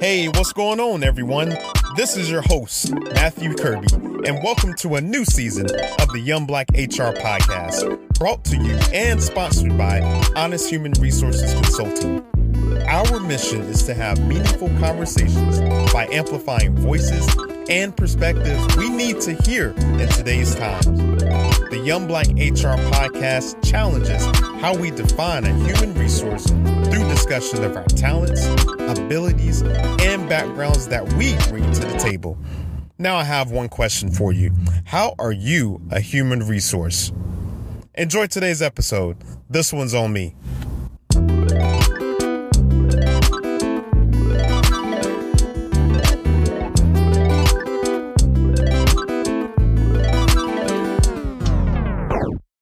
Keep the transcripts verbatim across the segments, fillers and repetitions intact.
Hey, what's going on, everyone? This is your host, Matthew Kirby, and welcome to a new season of the Young Black H R Podcast, brought to you and sponsored by Honest Human Resources Consulting. Our mission is to have meaningful conversations by amplifying voices and perspectives we need to hear in today's times. The Young Black H R Podcast challenges how we define a human resource through discussion of our talents, abilities, and backgrounds that we bring to the table. Now I have one question for you. How are you a human resource? Enjoy today's episode. This one's on me.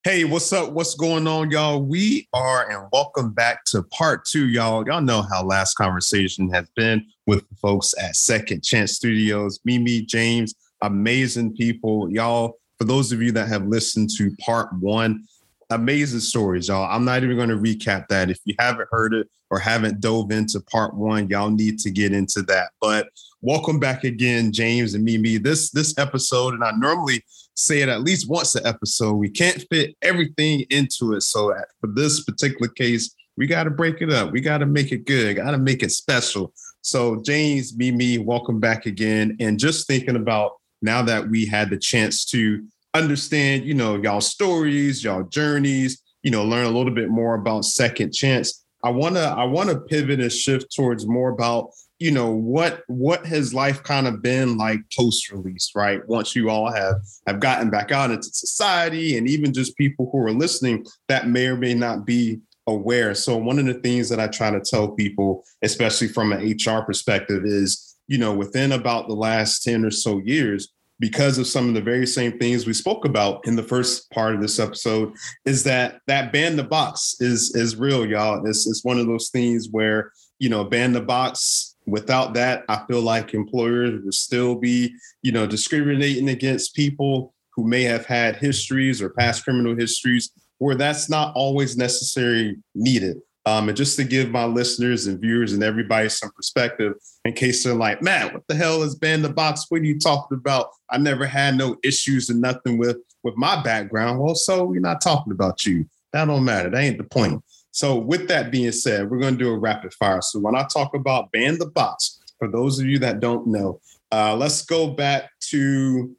Hey, what's up? What's going on, y'all? We are, and welcome back to part two, y'all. Y'all know how last conversation has been with the folks at Second Chance Studios, Mimi, James, amazing people. Y'all, for those of you that have listened to part one, amazing stories, y'all. I'm not even going to recap that. If you haven't heard it or haven't dove into part one, y'all need to get into that. But welcome back again, James and Mimi. This, this episode, and I normally say it at least once an episode, we can't fit everything into it. So for this particular case, we got to break it up. We got to make it good. Got to make it special. So James, Mimi, welcome back again. And just thinking about now that we had the chance to understand, you know, y'all stories, y'all journeys, you know, learn a little bit more about Second Chance. I want to I want to pivot and shift towards more about, you know, what what has life kind of been like post-release, right? Once you all have have gotten back out into society, and even just people who are listening that may or may not be aware. So one of the things that I try to tell people, especially from an H R perspective, is, you know, within about the last ten or so years, because of some of the very same things we spoke about in the first part of this episode, is that that ban the box is is real, y'all. It's, it's one of those things where, you know, ban the box. Without that, I feel like employers would still be, you know, discriminating against people who may have had histories or past criminal histories where that's not always necessarily needed. Um, and just to give my listeners and viewers and everybody some perspective, in case they're like, man, what the hell is ban the box? What are you talking about? I never had no issues and nothing with, with my background. Well, so we're not talking about you. That don't matter. That ain't the point. So with that being said, we're going to do a rapid fire. So when I talk about ban the box, for those of you that don't know, uh, let's go back to,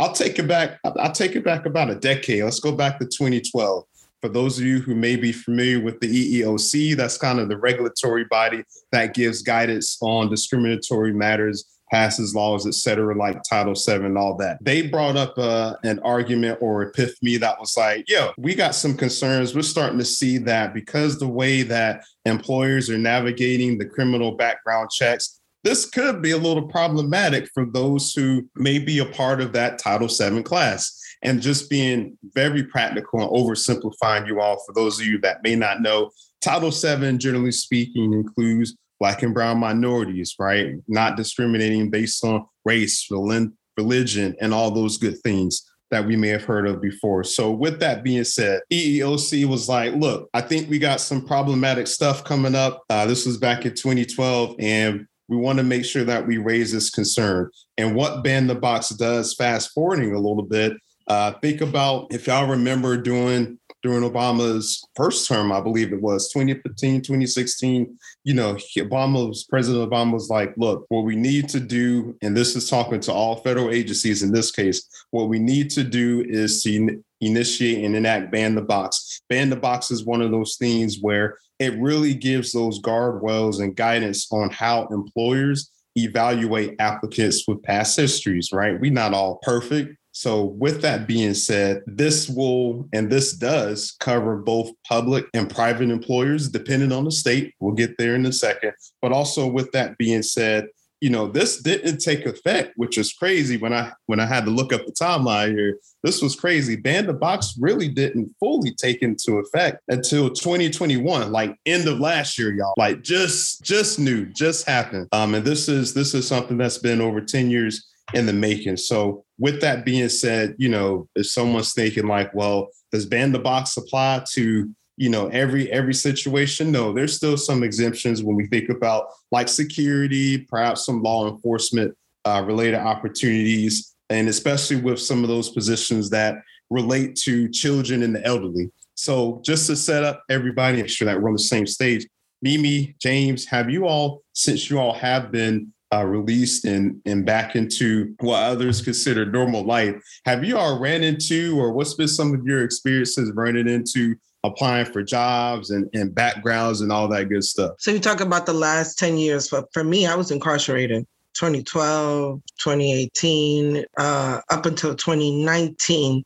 I'll take it back. I'll take it back about a decade. Let's go back to twenty twelve. For those of you who may be familiar with the E E O C, that's kind of the regulatory body that gives guidance on discriminatory matters, passes laws, et cetera, like Title seven and all that. They brought up uh, an argument or epiphany that was like, yo, we got some concerns. We're starting to see that because the way that employers are navigating the criminal background checks, this could be a little problematic for those who may be a part of that Title seven class. And just being very practical and oversimplifying you all, for those of you that may not know, Title seven, generally speaking, includes Black and brown minorities, right? Not discriminating based on race, religion, and all those good things that we may have heard of before. So with that being said, E E O C was like, look, I think we got some problematic stuff coming up. Uh, this was back in twenty twelve, and we want to make sure that we raise this concern. And what ban the box does, fast forwarding a little bit, uh, think about if y'all remember doing during Obama's first term, I believe it was twenty fifteen, twenty sixteen, you know, Obama was, President Obama was like, look, what we need to do, and this is talking to all federal agencies in this case, what we need to do is to initiate and enact ban the box. Ban the box is one of those things where it really gives those guardrails and guidance on how employers evaluate applicants with past histories, right? We're not all perfect. So with that being said, this will, and this does cover both public and private employers, depending on the state. We'll get there in a second. But also with that being said, you know, this didn't take effect, which is crazy. When I when I had to look up the timeline here, this was crazy. Ban the box really didn't fully take into effect until twenty twenty-one, like end of last year, y'all. Like just just new, just happened. Um, and this is this is something that's been over ten years in the making. So with that being said, you know, if someone's thinking like, well, does ban the box apply to you know, every every situation. No, there's still some exemptions when we think about like security, perhaps some law enforcement uh, related opportunities, and especially with some of those positions that relate to children and the elderly. So just to set up everybody, make sure that we're on the same stage. Mimi, James, have you all, since you all have been uh, released and, and back into what others consider normal life, have you all ran into, or what's been some of your experiences running into applying for jobs and, and backgrounds and all that good stuff? So you talk about the last ten years, but for me, I was incarcerated twenty twelve, twenty eighteen, uh, up until twenty nineteen.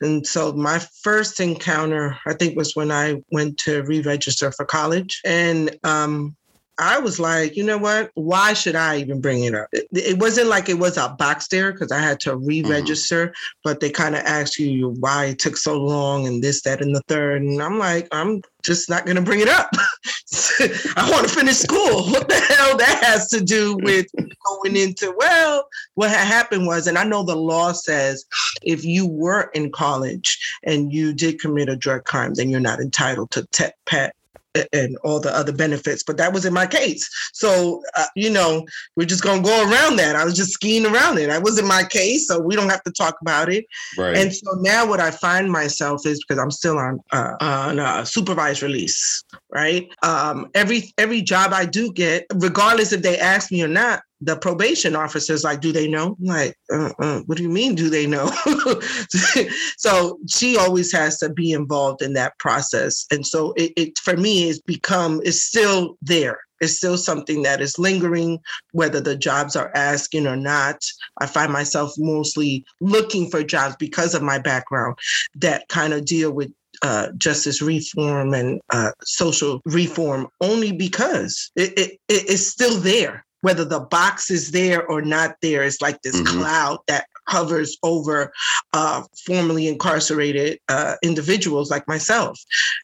And so my first encounter, I think, was when I went to re-register for college. And um, I was like, you know what? Why should I even bring it up? It, it wasn't like it was a box there because I had to re-register, mm. but they kind of asked you why it took so long and this, that, and the third. And I'm like, I'm just not going to bring it up. I want to finish school. What the hell that has to do with going into, well, what had happened was, and I know the law says if you were in college and you did commit a drug crime, then you're not entitled to T E P, P E T, and all the other benefits, but that was in my case. So, uh, you know, we're just going to go around that. I was just skiing around it. That wasn't my case, so we don't have to talk about it. Right. And so now what I find myself is, because I'm still on, uh, on a supervised release, right? Um, every, every job I do get, regardless if they ask me or not, the probation officer's like, do they know? I'm like, uh, uh, what do you mean, do they know? So she always has to be involved in that process. And so it, it for me, it's become, it's still there. It's still something that is lingering, whether the jobs are asking or not. I find myself mostly looking for jobs because of my background that kind of deal with Uh, justice reform and uh, social reform, only because it, it, it it's still there. Whether the box is there or not there, it's like this mm-hmm. cloud that hovers over uh, formerly incarcerated uh, individuals like myself.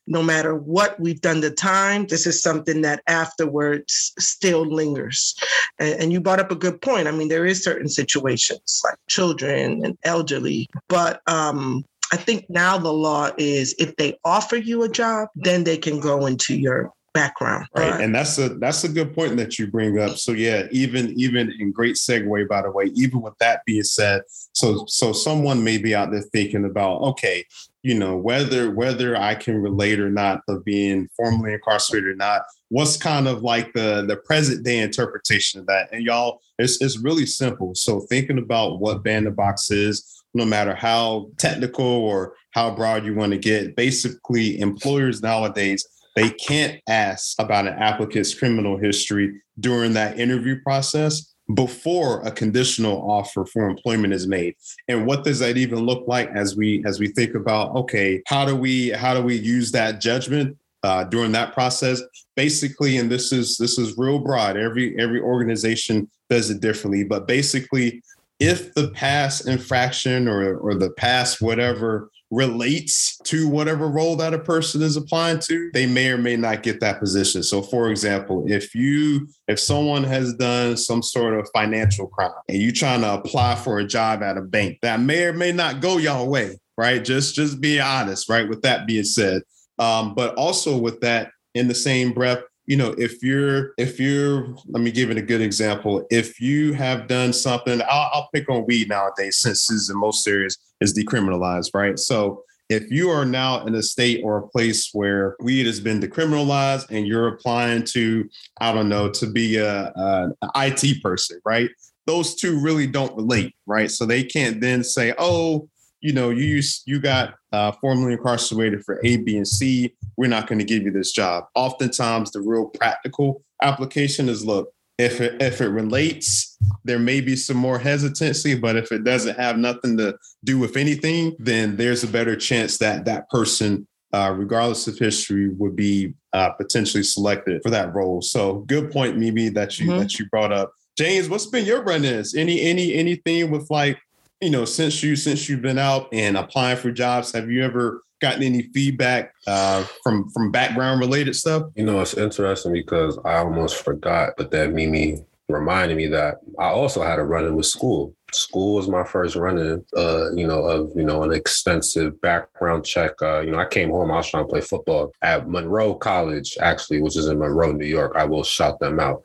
No matter what we've done to time, this is something that afterwards still lingers. And, and you brought up a good point. I mean, there is certain situations like children and elderly, but um, I think now the law is if they offer you a job, then they can go into your background. Right. right. And that's a that's a good point that you bring up. So, yeah, even even in great segue, by the way, even with that being said, so so someone may be out there thinking about, OK, you know, whether whether I can relate or not of being formerly incarcerated or not, what's kind of like the the present day interpretation of that? And y'all, it's it's really simple. So thinking about what Bandbox is, no matter how technical or how broad you want to get, basically employers nowadays, they can't ask about an applicant's criminal history during that interview process before a conditional offer for employment is made. And what does that even look like as we as we think about, okay, how do we how do we use that judgment uh, during that process? Basically, and this is this is real broad. Every every organization does it differently, but basically, if the past infraction or, or the past whatever relates to whatever role that a person is applying to, they may or may not get that position. So, for example, if you if someone has done some sort of financial crime and you're trying to apply for a job at a bank, that may or may not go y'all way, right? Just just be honest, right? With that being said, um, but also with that in the same breath, you know, if you're, if you're, let me give it a good example. If you have done something, I'll, I'll pick on weed nowadays, since it's the most serious, is decriminalized, right? So if you are now in a state or a place where weed has been decriminalized and you're applying to, I don't know, to be a, a I T person, right? Those two really don't relate, right? So they can't then say, oh, you know, you used, you got uh, formerly incarcerated for A, B, and C. We're not going to give you this job. Oftentimes, the real practical application is, look, if it, if it relates, there may be some more hesitancy, but if it doesn't have nothing to do with anything, then there's a better chance that that person, uh, regardless of history, would be uh, potentially selected for that role. So good point, Mimi, that you mm-hmm. that you brought up. James, what's been your run-ins? Any any anything with like, you know, since you since you've been out and applying for jobs, have you ever gotten any feedback uh, from from background related stuff? You know, it's interesting because I almost forgot, but that Mimi reminded me that I also had a run-in with school. school was my first run-in, uh, you know, of, you know, an extensive background check. Uh, you know, I came home, I was trying to play football at Monroe College, actually, which is in Monroe, New York. I will shout them out.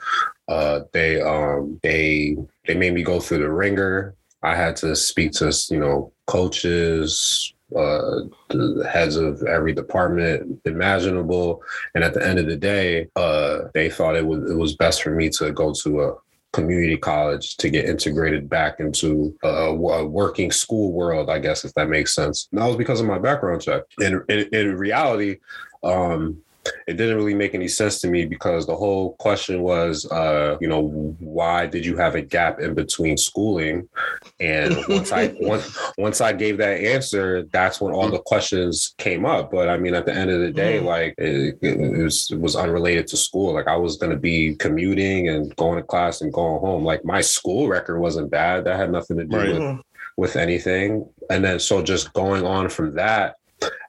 Uh, they, um, they, they made me go through the ringer. I had to speak to, you know, coaches, uh, the heads of every department imaginable. And at the end of the day, uh, they thought it was, it was best for me to go to a community college to get integrated back into a working school world, I guess, if that makes sense. And that was because of my background check. And in, in reality, um, it didn't really make any sense to me, because the whole question was, uh, you know, why did you have a gap in between schooling? And once I once, once I gave that answer, that's when all the questions came up. But I mean, at the end of the day, like it, it, was, it was unrelated to school. Like I was going to be commuting and going to class and going home. Like my school record wasn't bad. That had nothing to do right. with, with anything. And then so just going on from that,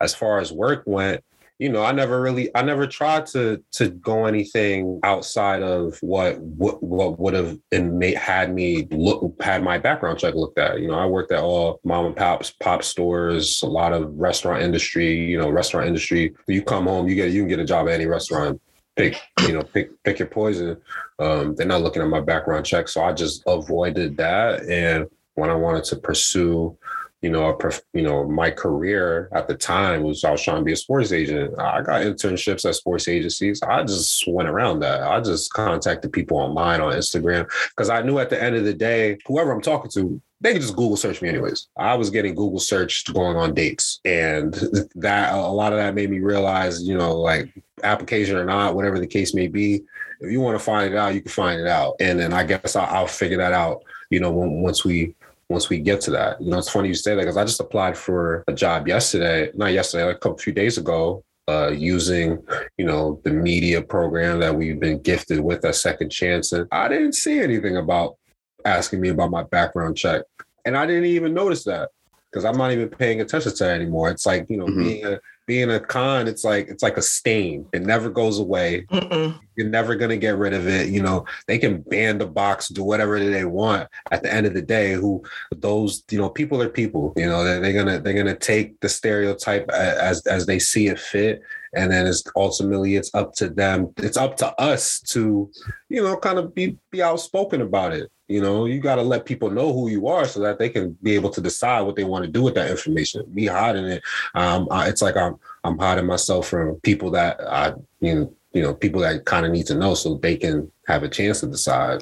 as far as work went, you know, I never really, I never tried to to go anything outside of what what, what would have had me look, had my background check looked at. You know, I worked at all mom and pops, pop stores, a lot of restaurant industry, you know, restaurant industry. You come home, you get, you can get a job at any restaurant. Pick, you know, pick, pick your poison. Um, they're not looking at my background check. So I just avoided that. And when I wanted to pursue You know, a prof, you know, my career at the time was I was trying to be a sports agent. I got internships at sports agencies. I just went around that. I just contacted people online on Instagram, because I knew at the end of the day, whoever I'm talking to, they could just Google search me anyways. I was getting Google searched going on dates. And that a lot of that made me realize, you know, like application or not, whatever the case may be, if you want to find it out, you can find it out. And then I guess I'll, I'll figure that out, you know, when, once we Once we get to that. You know, it's funny you say that, because I just applied for a job yesterday, not yesterday, like a couple few days ago, uh, using, you know, the media program that we've been gifted with at Second Chance. And I didn't see anything about asking me about my background check. And I didn't even notice that, because I'm not even paying attention to that anymore. It's like, you know, mm-hmm. being a being a con, it's like it's like a stain. It never goes away. Mm-mm. You're never going to get rid of it. You know, they can ban the box, do whatever they want. At the end of the day, who those, you know, people are people, you know, they're, they're going to they're going to take the stereotype as as they see it fit. And then it's ultimately it's up to them. It's up to us to, you know, kind of be, be outspoken about it. You know, you got to let people know who you are so that they can be able to decide what they want to do with that information. Me hiding it, um, I, it's like I'm I'm hiding myself from people that I, you know, you know, people that kind of need to know so they can have a chance to decide.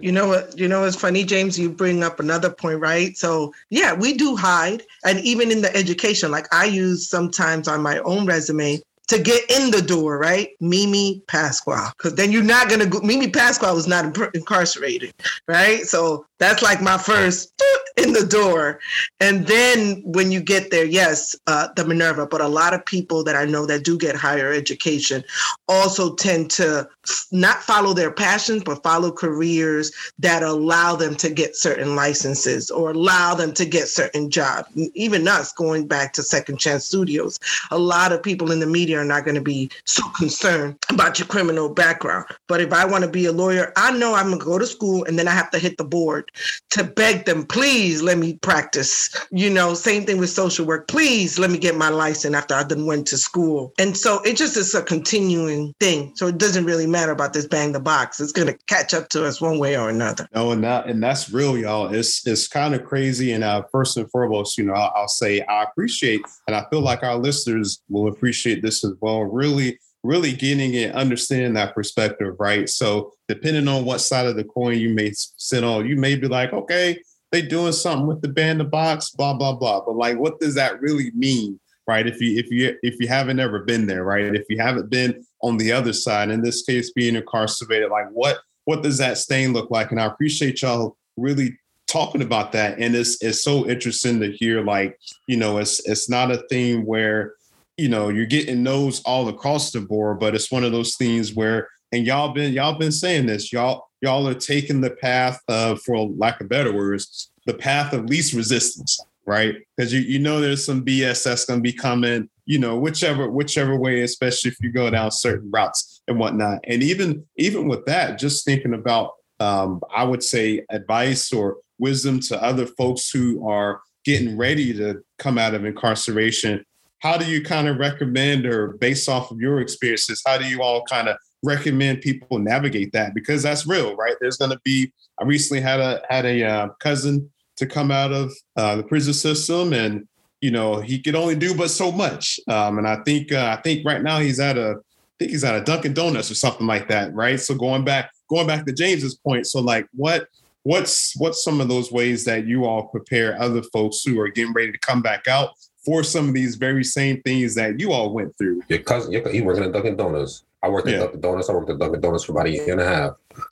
You know what? You know, it's funny, James, you bring up another point, right? So, yeah, we do hide. And even in the education, like I use sometimes on my own resume, to get in the door, right? Mimi Pascual. Because then you're not going to go. Mimi Pascual was not in- incarcerated, right? So that's like my first in the door. And then when you get there, yes, uh, the Minerva, but a lot of people that I know that do get higher education also tend to not follow their passions, but follow careers that allow them to get certain licenses or allow them to get certain jobs. Even us going back to Second Chance Studios, a lot of people in the media are not going to be so concerned about your criminal background. But if I want to be a lawyer, I know I'm going to go to school and then I have to hit the board to beg them, please let me practice. You know, same thing with social work. Please let me get my license after I done went to school. And so it just is a continuing thing. So it doesn't really matter about this bang the box. It's going to catch up to us one way or another. No, and that, and that's real, y'all. It's it's kind of crazy. And uh, first and foremost, you know, I'll, I'll say I appreciate, and I feel like our listeners will appreciate this as well, really, really getting and understanding that perspective, right? So depending on what side of the coin you may sit on, you may be like, okay, they doing something with the ban the box, blah, blah, blah. But like, what does that really mean, right? If you, if you, if you haven't ever been there, right? If you haven't been on the other side, in this case, being incarcerated, like what, what does that stain look like? And I appreciate y'all really talking about that. And it's, it's so interesting to hear, like, you know, it's, it's not a thing where, you know, you're getting those all across the board, but it's one of those things where, and y'all been, y'all been saying this, y'all, y'all are taking the path of, for lack of better words, the path of least resistance, right? Because you, you know, there's some B S that's going to be coming, you know, whichever, whichever way, especially if you go down certain routes and whatnot. And even, even with that, just thinking about, um, I would say advice or wisdom to other folks who are getting ready to come out of incarceration, how do you kind of recommend, or based off of your experiences, how do you all kind of recommend people navigate that? Because that's real, right? There's going to be, I recently had a had a uh, cousin to come out of uh, the prison system, and, you know, he could only do but so much. Um, and I think uh, I think right now he's at a, I think he's at a Dunkin' Donuts or something like that, right? So going back, going back to James's point, so like what, what's, what's some of those ways that you all prepare other folks who are getting ready to come back out for some of these very same things that you all went through? Your cousin, your, he working at Dunkin' Donuts. I worked at yeah. Dunkin' Donuts. I worked at Dunkin' Donuts for about a year and a half.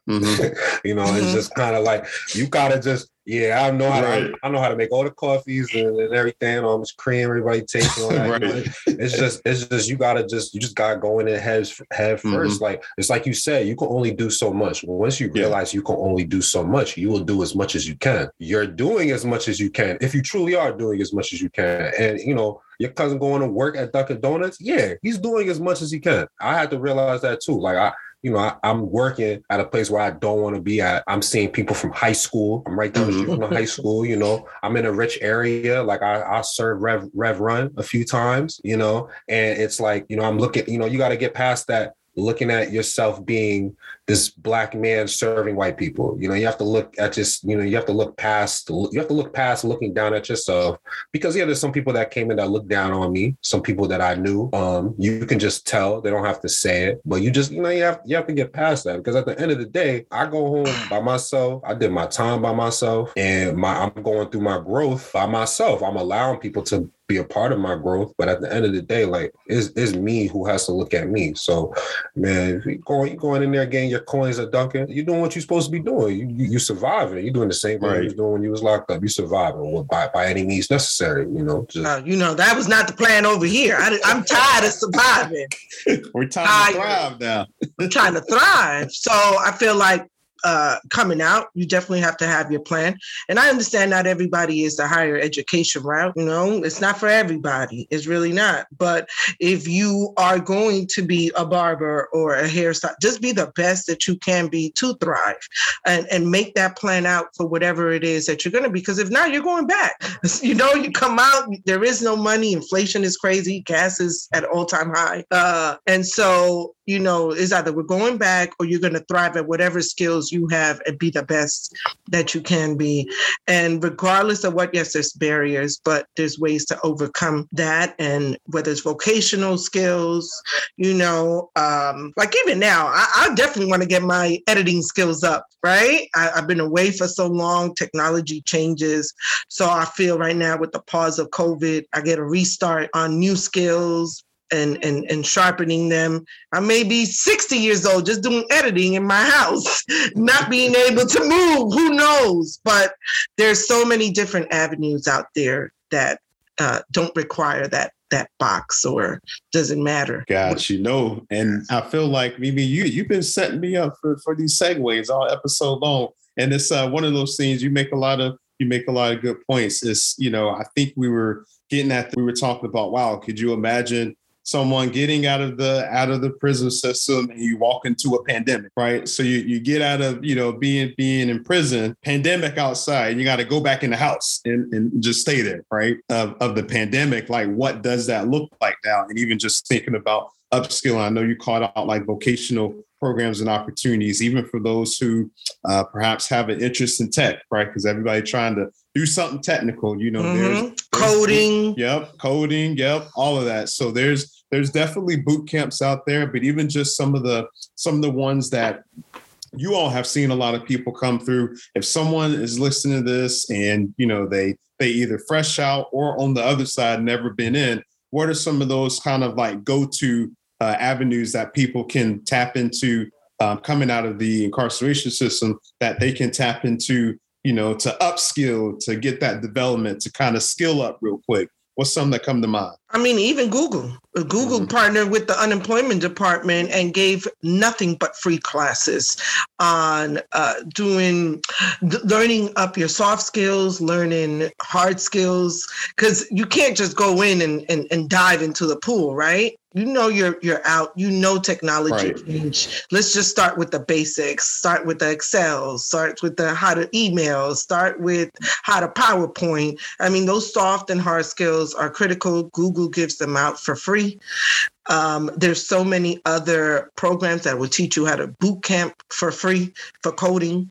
Mm-hmm. You know, mm-hmm. It's just kind of like, you gotta just, yeah, I know how right. to, I know how to make all the coffees and, and everything. I'm just cream, everybody tasting all that. Right. You know, it's just, it's just, you gotta just, you just gotta go in and head, head mm-hmm. first. Like, it's like you said, you can only do so much. Once you realize yeah. you can only do so much, you will do as much as you can. You're doing as much as you can, if you truly are doing as much as you can. And, you know, your cousin going to work at Dunkin' Donuts, yeah, he's doing as much as he can. I had to realize that too. Like, I, you know, I, I'm working at a place where I don't want to be at. I'm seeing people from high school. I'm right down the street from high school, you know. I'm in a rich area. Like, I, I served Rev, Rev Run a few times, you know. And it's like, you know, I'm looking, you know, you got to get past that looking at yourself being this black man serving white people. You know, you have to look at just, you know, you have to look past, you have to look past looking down at yourself, because yeah, there's some people that came in that looked down on me, some people that I knew, um, you can just tell, they don't have to say it, but you just, you know, you have, you have to get past that, because at the end of the day, I go home by myself. I did my time by myself, and my, I'm going through my growth by myself. I'm allowing people to be a part of my growth, but at the end of the day, like, it's, it's me who has to look at me. So, man, you're going, you're going in there getting your coins at Dunkin', you're doing what you're supposed to be doing. You, you, you surviving. You're doing the same thing right. you was doing when you was locked up. You surviving by, by any means necessary, you know. Just. Uh, you know, that was not the plan over here. I, I'm tired of surviving. We're trying to thrive now. I'm trying to thrive. So I feel like Uh, coming out, you definitely have to have your plan. And I understand not everybody is the higher education route. You know, it's not for everybody. It's really not. But if you are going to be a barber or a hairstylist, just be the best that you can be to thrive, and, and make that plan out for whatever it is that you're going to be. Because if not, you're going back. You know, you come out, there is no money. Inflation is crazy. Gas is at all-time high. Uh, and so, you know, it's either we're going back or you're going to thrive at whatever skills you have and be the best that you can be. And regardless of what, yes, there's barriers, but there's ways to overcome that. And whether it's vocational skills, you know, um, like even now, I, I definitely want to get my editing skills up, right? I, I've been away for so long, technology changes. So I feel right now with the pause of COVID, I get a restart on new skills, and and and sharpening them. I may be sixty years old just doing editing in my house, not being able to move, who knows? But there's so many different avenues out there that uh, don't require that that box, or doesn't matter. Got you. No. And I feel like, Mimi, you, you've been setting me up for, for these segues all episode long. And it's uh, one of those things, you make a lot of, you make a lot of good points. It's, you know, I think we were getting at, the, we were talking about, wow, could you imagine someone getting out of the out of the prison system, and you walk into a pandemic, right? So you you get out of, you know, being being in prison, pandemic outside, and you got to go back in the house and, and just stay there, right? Of, of the pandemic, like, what does that look like now? And even just thinking about upskilling, I know you called out like vocational programs and opportunities, even for those who uh, perhaps have an interest in tech, right? Because everybody trying to do something technical, you know, mm-hmm. there's, there's coding, yep, coding, yep, all of that. So there's There's definitely boot camps out there, but even just some of the some of the ones that you all have seen a lot of people come through. If someone is listening to this and, you know, they they either fresh out or on the other side, never been in, what are some of those kind of like go-to uh, avenues that people can tap into um, coming out of the incarceration system that they can tap into, you know, to upskill, to get that development, to kind of skill up real quick? What's some that come to mind? I mean, even Google. Google mm-hmm. partnered with the unemployment department and gave nothing but free classes on uh, doing, d- learning up your soft skills, learning hard skills, because you can't just go in and, and, and dive into the pool, right? you know you're you're out, you know technology right. change. Let's just start with the basics, start with the Excel, start with the how to email, start with how to PowerPoint. I mean, those soft and hard skills are critical. Google gives them out for free. Um, there's so many other programs that will teach you how to boot camp for free for coding.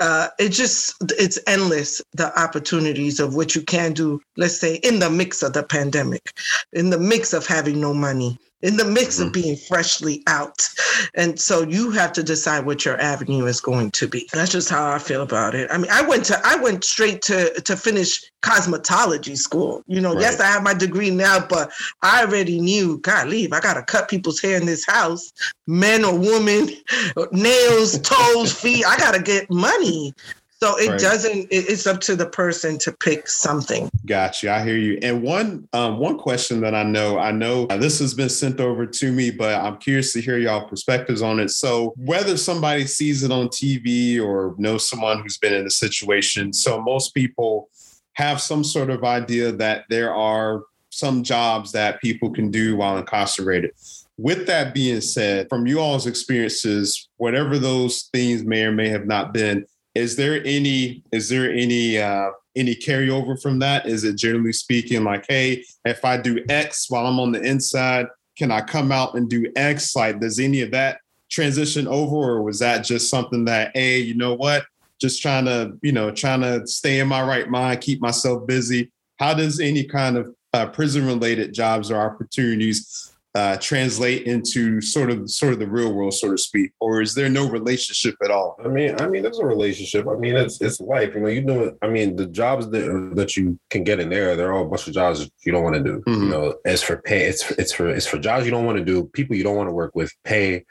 Uh, it just, it's endless, the opportunities of what you can do, let's say, in the mix of the pandemic, in the mix of having no money, in the mix mm-hmm. of being freshly out. And so you have to decide what your avenue is going to be. That's just how I feel about it. I mean, I went to, I went straight to, to finish cosmetology school. You know, right. yes, I have my degree now, but I already knew, God, leave, I got to cut people's hair in this house, men or women, nails, toes, feet. I got to get money. So it right. doesn't, it's up to the person to pick something. Gotcha. I hear you. And one um, one question that I know, I know this has been sent over to me, but I'm curious to hear y'all perspectives on it. So whether somebody sees it on T V or knows someone who's been in the situation, so most people have some sort of idea that there are some jobs that people can do while incarcerated. With that being said, from you all's experiences, whatever those things may or may have not been, Is there any is there any uh, any carryover from that? Is it generally speaking like, hey, if I do X while I'm on the inside, can I come out and do X? Like, does any of that transition over, or was that just something that, hey, you know what, just trying to, you know, trying to stay in my right mind, keep myself busy? How does any kind of uh, prison related jobs or opportunities Uh, translate into sort of sort of the real world, so to speak, or is there no relationship at all? I mean, I mean, there's a relationship. I mean, it's it's life. You know, you know, I mean, the jobs that that you can get in there, they're all a bunch of jobs you don't want to do. Mm-hmm. You know, as for pay, it's it's for it's for jobs you don't want to do, people you don't want to work with, pay,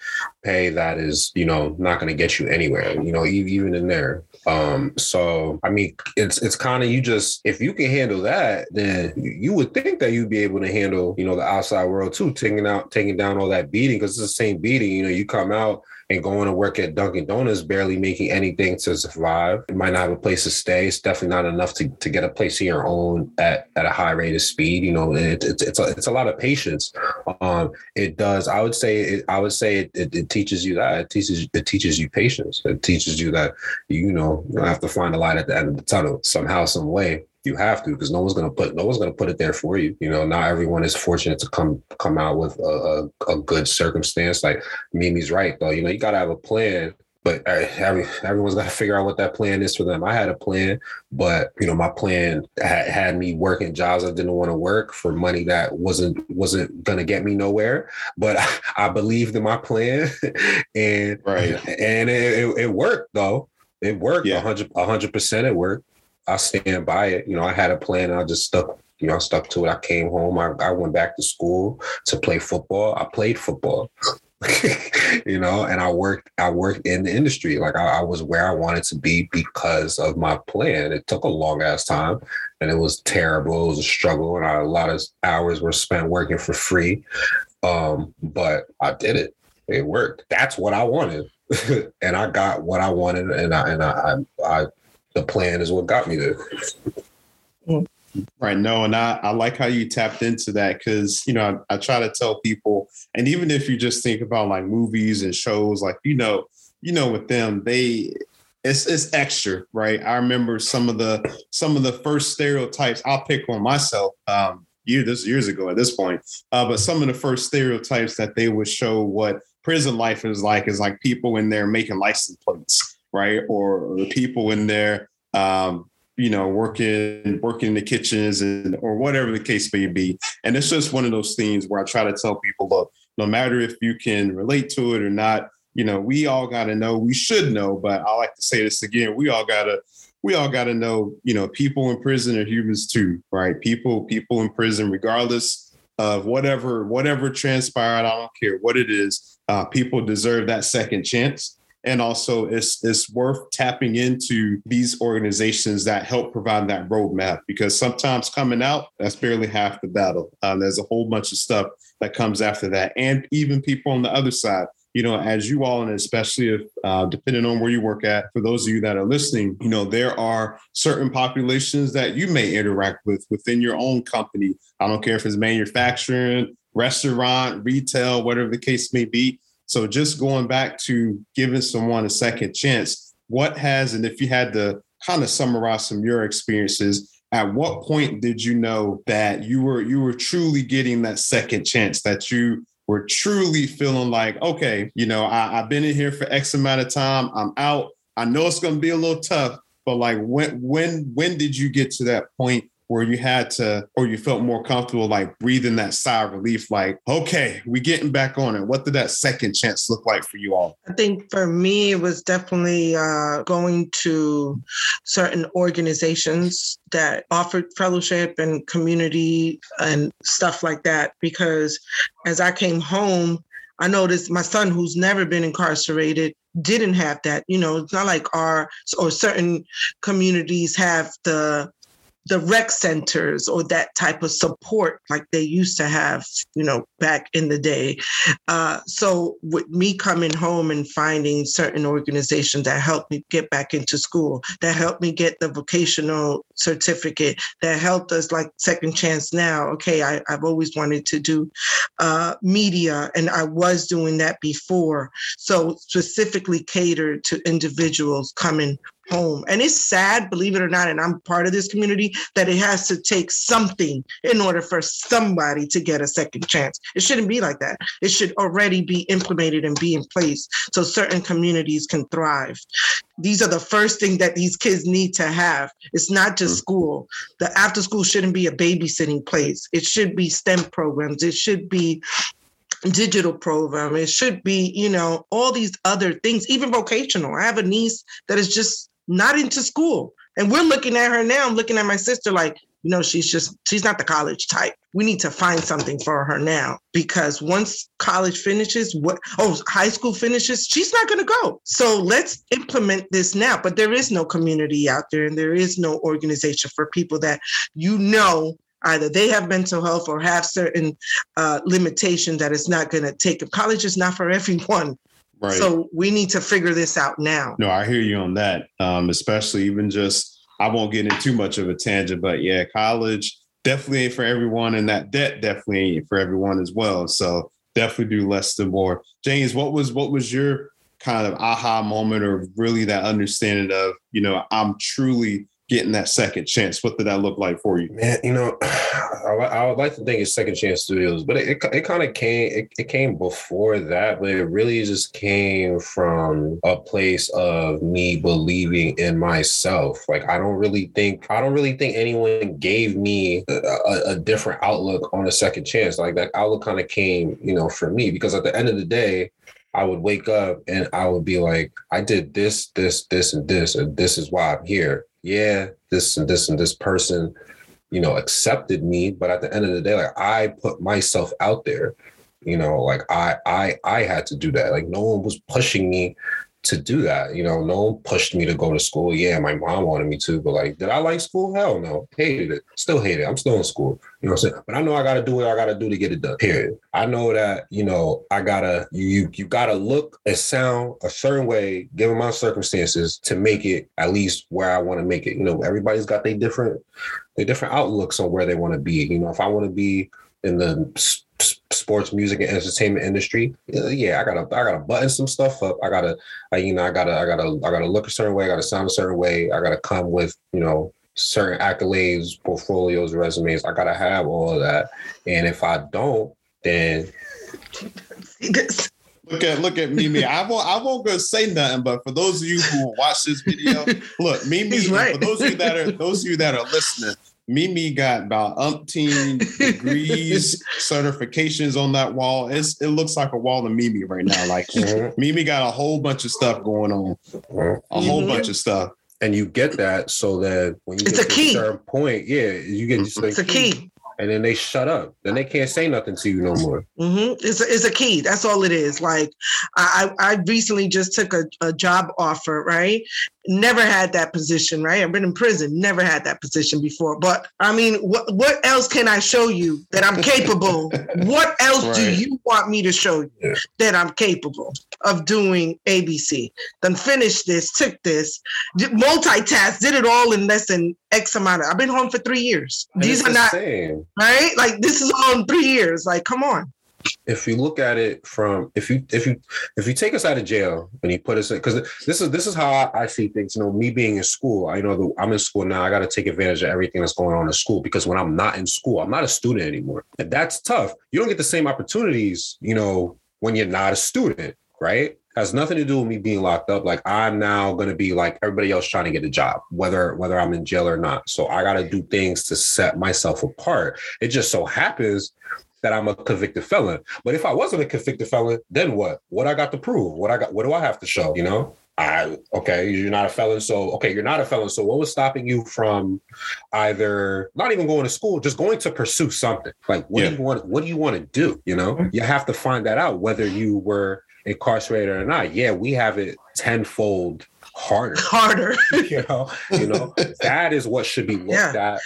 pay that is, you know, not going to get you anywhere. You know, even in there. Um, so I mean, it's it's kind of you just if you can handle that, then you would think that you'd be able to handle, you know, the outside world too. To out taking down all that beating, because it's the same beating. You know, you come out and going to work at Dunkin' Donuts, barely making anything to survive. You might not have a place to stay. It's definitely not enough to, to get a place of your own at, at a high rate of speed. You know, it, it, it's a, it's a lot of patience. Um, it does. I would say. It, I would say it, it, it teaches you that. It teaches. It teaches you patience. It teaches you that you know you have to find a light at the end of the tunnel somehow, some way. You have to, because no one's gonna put no one's gonna put it there for you. You know, not everyone is fortunate to come come out with a, a, a good circumstance. Like Mimi's right, though. You know, you gotta have a plan, but every, everyone's gotta figure out what that plan is for them. I had a plan, but you know, my plan had, had me working jobs I didn't want to work for money that wasn't wasn't gonna get me nowhere. But I, I believed in my plan, and right. and it, it, it worked though. It worked a hundred a hundred percent. It worked. I stand by it. You know, I had a plan. I just stuck, you know, I stuck to it. I came home. I, I went back to school to play football. I played football, you know, and I worked, I worked in the industry. Like I, I was where I wanted to be because of my plan. It took a long ass time and it was terrible. It was a struggle. And I, a lot of hours were spent working for free. Um, but I did it. It worked. That's what I wanted. And I got what I wanted. And I, and I, I, I the plan is what got me there. Right. No. And I, I like how you tapped into that because, you know, I, I try to tell people, and even if you just think about like movies and shows, like, you know, you know, with them, they it's it's extra. Right. I remember some of the some of the first stereotypes I'll pick on myself. Um, year, this years ago at this point. Uh, but some of the first stereotypes that they would show what prison life is like is like people in there making license plates. Right. Or the people in there, um, you know, working, working in the kitchens and or whatever the case may be. And it's just one of those things where I try to tell people, look, no matter if you can relate to it or not, you know, we all got to know, we should know. But I like to say this again. We all got to we all got to know, you know, people in prison are humans, too. Right. People, people in prison, regardless of whatever, whatever transpired. I don't care what it is. Uh, people deserve that second chance. And also it's it's worth tapping into these organizations that help provide that roadmap, because sometimes coming out, that's barely half the battle. Um, there's a whole bunch of stuff that comes after that. And even people on the other side, you know, as you all, and especially if, uh, depending on where you work at, for those of you that are listening, you know, there are certain populations that you may interact with within your own company. I don't care if it's manufacturing, restaurant, retail, whatever the case may be. So just going back to giving someone a second chance, what has, and if you had to kind of summarize some of your experiences, at what point did you know that you were you were truly getting that second chance, that you were truly feeling like, okay, you know, I, I've been in here for X amount of time. I'm out. I know it's going to be a little tough, but like when when when did you get to that point where you had to, or you felt more comfortable, like breathing that sigh of relief, like, okay, we getting back on it? What did that second chance look like for you all? I think for me, it was definitely uh, going to certain organizations that offered fellowship and community and stuff like that. Because as I came home, I noticed my son, who's never been incarcerated, didn't have that. You know, it's not like our, or certain communities have the the rec centers or that type of support like they used to have, you know, back in the day. Uh, so with me coming home and finding certain organizations that helped me get back into school, that helped me get the vocational certificate, that helped us like Second Chance Now. Okay, I, I've always wanted to do uh, media, and I was doing that before. So specifically catered to individuals coming home. And it's sad, believe it or not, and I'm part of this community, that it has to take something in order for somebody to get a second chance. It shouldn't be like that. It should already be implemented and be in place so certain communities can thrive. These are the first thing that these kids need to have. It's not just school. The after school shouldn't be a babysitting place. It should be STEM programs. It should be digital program. It should be, you know, all these other things, even vocational. I have a niece that is just not into school. And we're looking at her now. I'm looking at my sister like, you know, she's just, she's not the college type. We need to find something for her now, because once college finishes, what, oh, high school finishes, she's not going to go. So let's implement this now. But there is no community out there, and there is no organization for people that, you know, either they have mental health or have certain uh, limitation that it's not going to take. College is not for everyone. Right. So we need to figure this out now. No, I hear you on that, um, especially even just, I won't get into too much of a tangent, but yeah, college definitely ain't for everyone, and that debt definitely ain't for everyone as well. So definitely do less than more. James, what was what was your kind of aha moment, or really that understanding of, you know, I'm truly getting that second chance? What did that look like for you? Man, you know, I, I would like to think it's Second Chance Studios, but it it, it kind of came, it, it came before that, but it really just came from a place of me believing in myself. Like, I don't really think, I don't really think anyone gave me a, a, a different outlook on a second chance. Like, that outlook kind of came, you know, for me, because at the end of the day, I would wake up and I would be like, I did this, this, this, and this, and this is why I'm here. Yeah, this and this and this person, you know, accepted me. But at the end of the day, like, I put myself out there, you know, like I, I, I had to do that. Like, no one was pushing me to do that. You know, no one pushed me to go to school. Yeah, my mom wanted me to, but like, did I like school? Hell no. Hated it. Still hate it. I'm still in school. You know what I'm saying? But I know I got to do what I got to do to get it done. Period. I know that, you know, I got to, you you got to look and sound a certain way, given my circumstances, to make it at least where I want to make it. You know, everybody's got their different, their different outlooks on where they want to be. You know, if I want to be in the sports, music, and entertainment industry, yeah, I gotta, I gotta button some stuff up. I gotta, I, you know, I gotta, I gotta, I gotta look a certain way. I gotta sound a certain way. I gotta come with, you know, certain accolades, portfolios, resumes. I gotta have all of that. And if I don't, then look at, look at Mimi. I won't, I won't go say nothing. But for those of you who will watch this video, look, Mimi. Right. For those of you that are, those of you that are listening, Mimi got about umpteen degrees, certifications on that wall. It's, it looks like a wall to Mimi right now. Like, mm-hmm. Mimi got a whole bunch of stuff going on, mm-hmm. a whole mm-hmm. bunch of stuff. And you get that so that when you it's get a to key. a certain point, yeah, you get just like, it's a key. And then they shut up. Then they can't say nothing to you no more. Mm-hmm. It's, a, it's a key. That's all it is. Like, I, I recently just took a, a job offer, right? Never had that position, right? I've been in prison, never had that position before. But I mean, what what else can I show you that I'm capable? What else right. do you want me to show you yeah. that I'm capable of doing A B C? Then finished this, took this, multitasked, did it all in less than X amount of, I've been home for three years. And These are the not, same. Right? Like, this is on three years. Like, come on. If you look at it from, if you, if you, if you take us out of jail and you put us in, because this is, this is how I see things, you know, me being in school, I know that I'm in school now. I got to take advantage of everything that's going on in school, because when I'm not in school, I'm not a student anymore. And that's tough. You don't get the same opportunities, you know, when you're not a student, right? Has nothing to do with me being locked up. Like, I'm now going to be like everybody else trying to get a job, whether whether I'm in jail or not. So I got to do things to set myself apart. It just so happens that I'm a convicted felon. But if I wasn't a convicted felon, then what? What I got to prove? What I got? What do I have to show? You know, I okay, you're not a felon. So, okay, you're not a felon. So what was stopping you from either not even going to school, just going to pursue something? Like, what yeah. do you want? What do you want to do? You know, you have to find that out, whether you were incarcerated or not. Yeah, we have it tenfold harder. Harder. you know, you know, that is what should be looked yeah. at.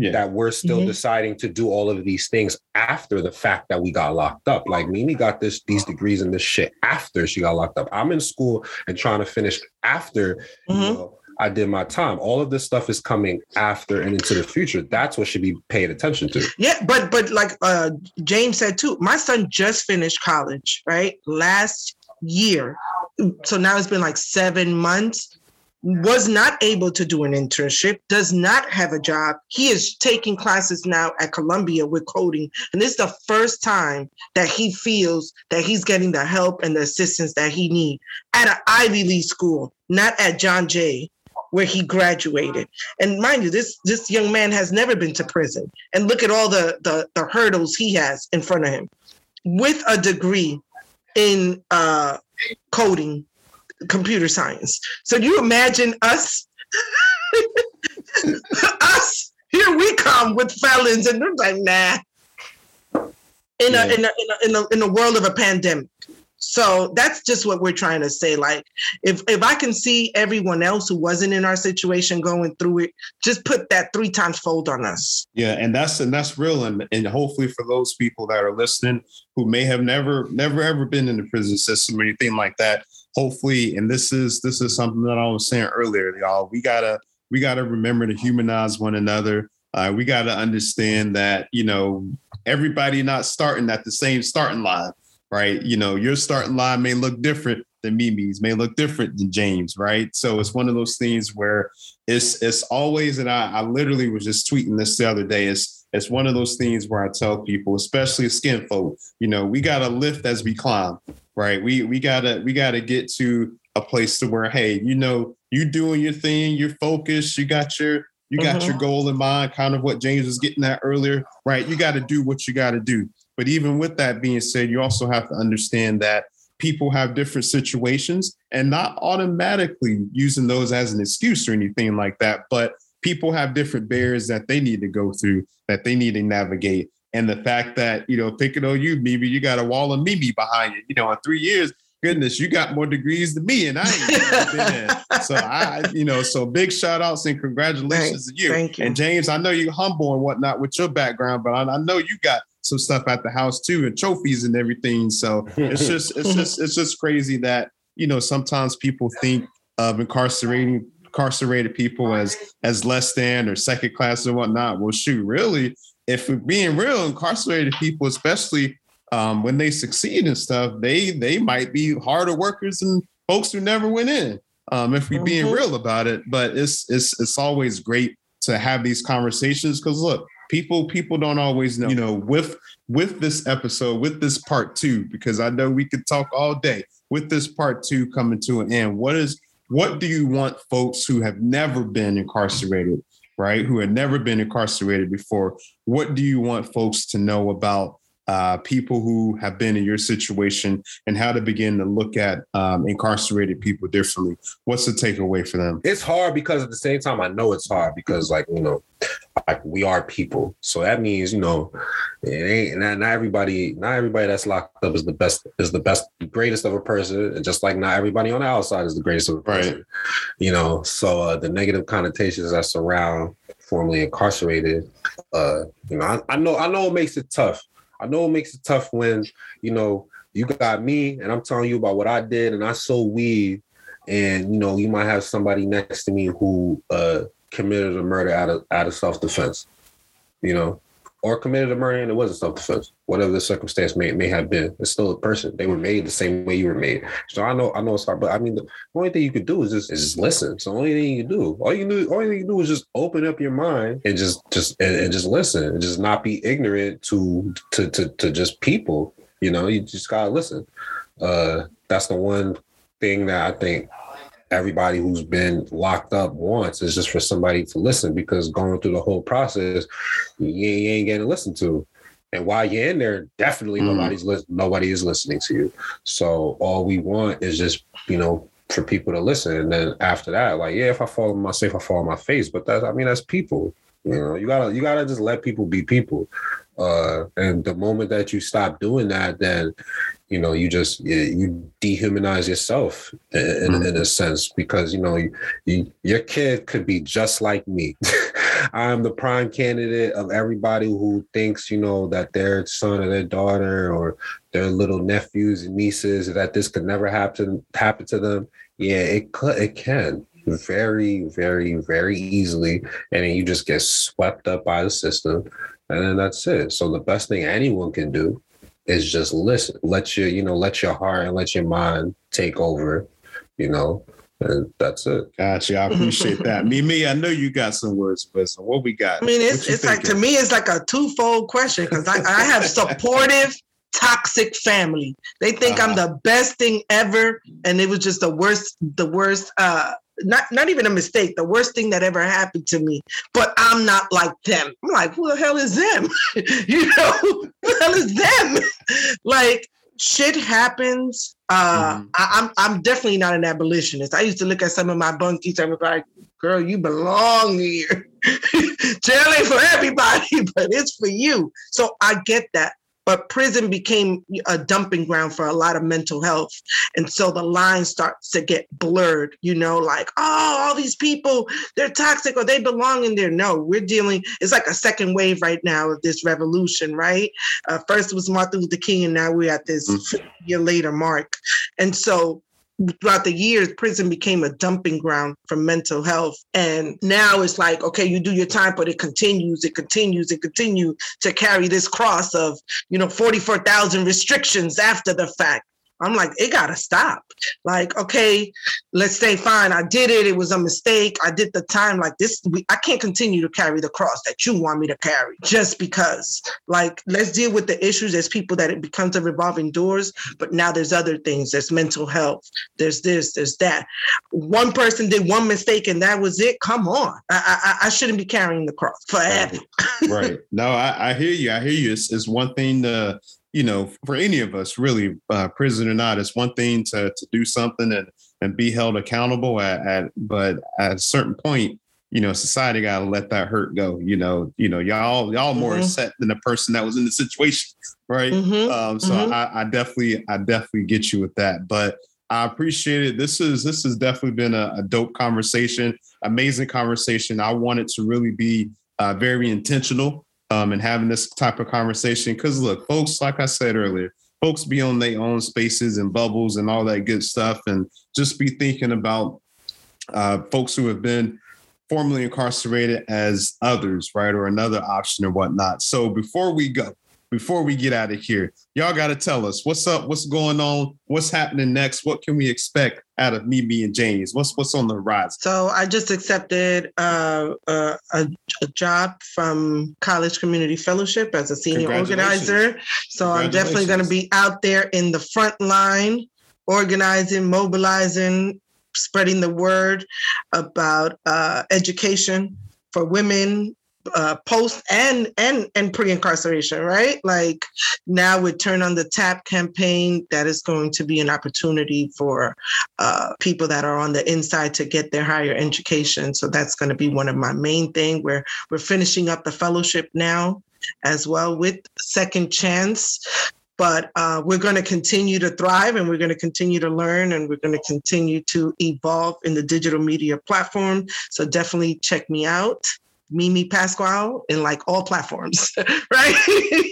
Yeah. That we're still mm-hmm. deciding to do all of these things after the fact that we got locked up. Like, Mimi got this these degrees and this shit after she got locked up. I'm in school and trying to finish after mm-hmm. you know, I did my time. All of this stuff is coming after and into the future. That's what should be paid attention to. Yeah, but but like uh, James said too, my son just finished college, right? Last year. So now it's been like seven months. Was not able to do an internship, does not have a job. He is taking classes now at Columbia with coding. And this is the first time that he feels that he's getting the help and the assistance that he needs at an Ivy League school, not at John Jay, where he graduated. And mind you, this this young man has never been to prison. And look at all the the, the hurdles he has in front of him. With a degree in uh, coding, computer science. So you imagine us, us, here we come with felons, and they're like, nah, in yeah. a, in a, in a, in a world of a pandemic. So that's just what we're trying to say. Like, if, if I can see everyone else who wasn't in our situation going through it, just put that three times fold on us. Yeah. And that's, and that's real. And, and hopefully for those people that are listening who may have never, never, ever been in the prison system or anything like that, hopefully, and this is this is something that I was saying earlier, y'all, we gotta we gotta remember to humanize one another. Uh, we gotta understand that, you know, everybody not starting at the same starting line, right? You know, your starting line may look different than Mimi's, may look different than James, right? So it's one of those things where it's it's always, and I, I literally was just tweeting this the other day, it's it's one of those things where I tell people, especially skin folk, you know, we gotta lift as we climb. Right. We we gotta we gotta get to a place to where, hey, you know, you doing your thing, you're focused, you got your you mm-hmm. got your goal in mind, kind of what James was getting at earlier. Right. You got to do what you got to do. But even with that being said, you also have to understand that people have different situations, and not automatically using those as an excuse or anything like that. But people have different barriers that they need to go through, that they need to navigate. And the fact that, you know, thinking, oh, you, Mimi, you got a wall of Mimi behind you. You know, in three years, goodness, you got more degrees than me, and I ain't been in. So I, you know, so big shout outs and congratulations thank, to you. Thank you. And James, I know you're humble and whatnot with your background, but I, I know you got some stuff at the house too, and trophies and everything. So it's just, it's just, it's just crazy that, you know, sometimes people think of incarcerating incarcerated people as as less than or second class or whatnot. Well, shoot, really. If we're being real, incarcerated people, especially um, when they succeed and stuff, they they might be harder workers than folks who never went in. Um, if we're being real about it, but it's it's it's always great to have these conversations, because look, people people don't always know. You know, with with this episode, with this part two, because I know we could talk all day. With this part two coming to an end, what is what do you want folks who have never been incarcerated? Right, who had never been incarcerated before? What do you want folks to know about uh, people who have been in your situation, and how to begin to look at um, incarcerated people differently? What's the takeaway for them? It's hard, because at the same time, I know it's hard because, like, you know, like, we are people. So that means, you know, it ain't not, not everybody, not everybody that's locked up is the best, is the best, greatest of a person. And just like not everybody on the outside is the greatest of a person, right. You know, so uh, the negative connotations that surround formerly incarcerated, uh, you know, I, I know, I know it makes it tough. I know it makes it tough when, you know, you got me and I'm telling you about what I did and I sold weed, and, you know, you might have somebody next to me who, uh, committed a murder out of out of self-defense, you know, or committed a murder and it wasn't self-defense, whatever the circumstance may may have been. It's still a person. They were made the same way you were made. So I know I know it's hard, but I mean, the only thing you could do is just is just listen. So the only thing you can do, all you do, all you can do is just open up your mind and just just and, and just listen and just not be ignorant to to to to just people. You know, you just gotta listen. Uh, that's the one thing that I think everybody who's been locked up wants, is just for somebody to listen, because going through the whole process, you, you ain't getting listened to. And while you're in there, definitely mm. nobody's li- nobody is listening to you. So all we want is just, you know, for people to listen. And then after that, like, yeah, if I fall on myself, I fall on my face. But that's, I mean, that's people. You know, you gotta you gotta just let people be people. Uh, and the moment that you stop doing that, then, you know, you just you dehumanize yourself in, mm-hmm. in a sense, because, you know, you, you, your kid could be just like me. I'm the prime candidate of everybody who thinks, you know, that their son or their daughter or their little nephews and nieces, that this could never happen happen to them. Yeah, it could. It can. Very, very, very easily. And then you just get swept up by the system, and then that's it. So the best thing anyone can do is just listen. Let your, you know, let your heart and let your mind take over, you know, and that's it. Gotcha. I appreciate that. Mimi, I know you got some words of wisdom. What we got? I mean, it's it's thinking? Like, to me, it's like a twofold question, because I, I have supportive, toxic family. They think uh-huh. I'm the best thing ever, and it was just the worst, the worst, uh, Not not even a mistake, the worst thing that ever happened to me, but I'm not like them. I'm like, who the hell is them? You know, who the hell is them? Like, shit happens. Uh, mm-hmm. I, I'm I'm definitely not an abolitionist. I used to look at some of my bunkies and be like, girl, you belong here. Jail ain't for everybody, but it's for you. So I get that. But prison became a dumping ground for a lot of mental health. And so the line starts to get blurred, you know, like, oh, all these people, they're toxic or they belong in there. No, we're dealing, it's like a second wave right now of this revolution, right? Uh, first it was Martin Luther King, and now we're at this mm-hmm. year later mark. And so throughout the years, prison became a dumping ground for mental health. And now it's like, okay, you do your time, but it continues, it continues, it continues to carry this cross of, you know, forty-four thousand restrictions after the fact. I'm like, it gotta stop. Like, okay, let's say, fine, I did it. It was a mistake. I did the time. Like this, we, I can't continue to carry the cross that you want me to carry just because. Like, let's deal with the issues. There's people that it becomes a revolving doors, but now there's other things. There's mental health. There's this, there's that. One person did one mistake and that was it. Come on. I I, I shouldn't be carrying the cross forever. Right. right. No, I, I hear you. I hear you. It's, it's one thing to, you know, for any of us, really, uh, prison or not, it's one thing to to do something and, and be held accountable at, at, but at a certain point, you know, society got to let that hurt go. You know, you know, y'all, y'all more mm-hmm. upset than the person that was in the situation. Right. Mm-hmm. Um, so mm-hmm. I, I definitely, I definitely get you with that, but I appreciate it. This is, this has definitely been a, a dope conversation, amazing conversation. I wanted to really be uh, very intentional Um, and having this type of conversation, because look, folks, like I said earlier, folks be on their own spaces and bubbles and all that good stuff, and just be thinking about uh, folks who have been formerly incarcerated as others, right, or another option or whatnot. So before we go, before we get out of here, y'all got to tell us what's up, what's going on, what's happening next, what can we expect out of Mimi and James? What's what's on the rise? So I just accepted uh, uh, a, a job from College Community Fellowship as a senior organizer. So I'm definitely going to be out there in the front line, organizing, mobilizing, spreading the word about uh, education for women, Uh, post and and and pre-incarceration, right? Like now with Turn on the Tap campaign, that is going to be an opportunity for uh, people that are on the inside to get their higher education. So that's going to be one of my main things. Where we're finishing up the fellowship now as well with Second Chance. But uh, we're going to continue to thrive, and we're going to continue to learn, and we're going to continue to evolve in the digital media platform. So definitely check me out. Mimi Pascual in like all platforms, right?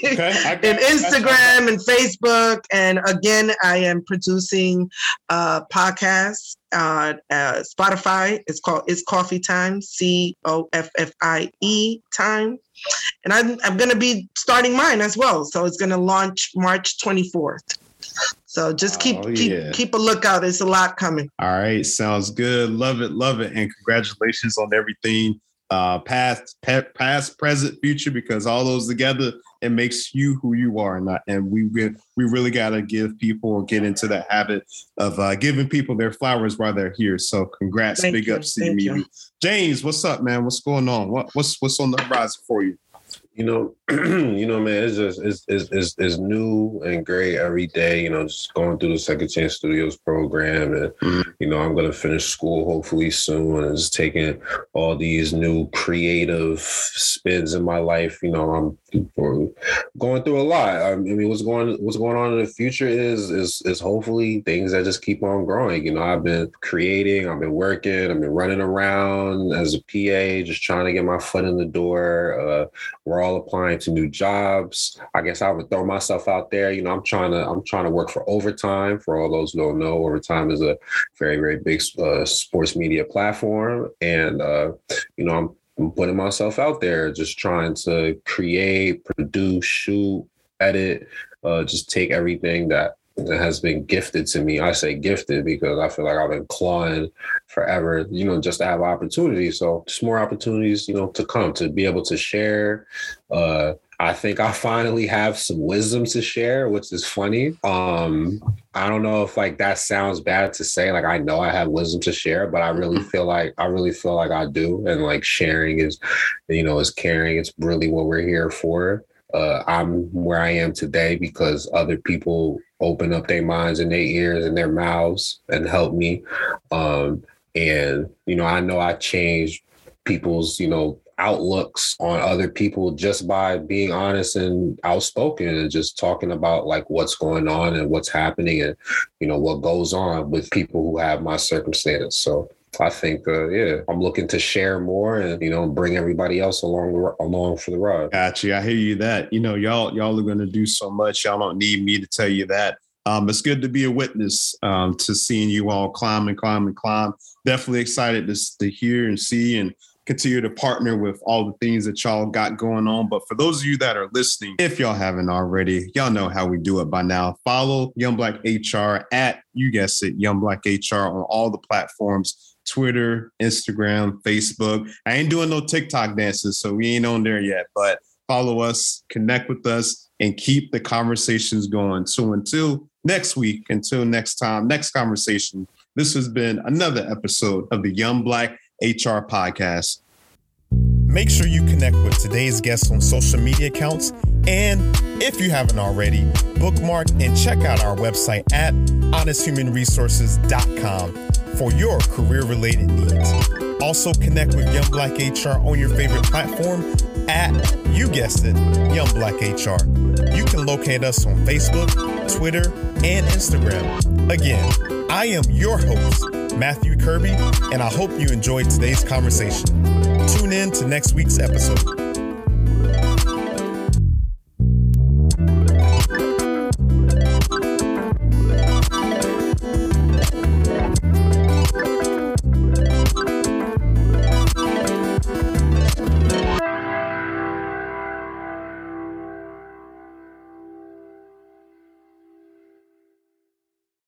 Okay, I got and Instagram and Facebook. And again, I am producing a podcast on uh, Spotify. It's called It's Coffee Time, C O F F I E time. And I'm, I'm going to be starting mine as well. So it's going to launch March twenty-fourth. So just keep oh, yeah. keep keep a lookout. It's a lot coming. All right. Sounds good. Love it. Love it. And congratulations on everything. Uh, past, pe- past, present, future, because all those together, it makes you who you are. And, I, and we we really got to give people, get into that habit of uh, giving people their flowers while they're here. So congrats. Thank Big you. Up to you. James, what's up, man? What's going on? What, what's what's on the horizon for you? You know, you know, man, it's just it's, it's it's it's new and great every day. You know, just going through the Second Chance Studios program, and mm-hmm. you know, I'm gonna finish school hopefully soon, and just taking all these new creative spins in my life. You know, I'm going through a lot. I mean, what's going what's going on in the future is is is hopefully things that just keep on growing. You know, I've been creating, I've been working, I've been running around as a P A, just trying to get my foot in the door. Uh, we're all applying to new jobs. I guess I would throw myself out there. You know, I'm trying to I'm trying to work for Overtime. For all those who don't know, Overtime is a very, very big uh, sports media platform. And, uh, you know, I'm, I'm putting myself out there, just trying to create, produce, shoot, edit, uh, just take everything that that has been gifted to me. I say gifted because I feel like I've been clawing forever, you know, just to have opportunities. So just more opportunities, you know, to come, to be able to share. Uh, I think I finally have some wisdom to share, which is funny. Um, I don't know if like that sounds bad to say, like, I know I have wisdom to share, but I really feel like, I really feel like I do. And like sharing is, you know, is caring. It's really what we're here for. Uh, I'm where I am today because other people open up their minds and their ears and their mouths and help me. Um, and, you know, I know I changed people's, you know, outlooks on other people just by being honest and outspoken and just talking about like what's going on and what's happening and, you know, what goes on with people who have my circumstance. So I think, uh, yeah, I'm looking to share more and, you know, bring everybody else along along for the ride. Gotcha. I hear you that, you know, y'all, y'all are going to do so much. Y'all don't need me to tell you that. Um, it's good to be a witness um, to seeing you all climb and climb and climb. Definitely excited to, to hear and see and continue to partner with all the things that y'all got going on. But for those of you that are listening, if y'all haven't already, y'all know how we do it by now. Follow Young Black H R at, you guessed it, Young Black H R on all the platforms. Twitter, Instagram, Facebook. I ain't doing no TikTok dances, so we ain't on there yet, but follow us, connect with us, and keep the conversations going. So until next week, until next time, next conversation, this has been another episode of the Young Black H R Podcast. Make sure you connect with today's guests on social media accounts. And if you haven't already, bookmark and check out our website at honest human resources dot com. for your career-related needs. Also connect with Young Black H R on your favorite platform at, you guessed it, Young Black H R. You can locate us on Facebook, Twitter, and Instagram. Again, I am your host, Matthew Kirby, and I hope you enjoyed today's conversation. Tune in to next week's episode.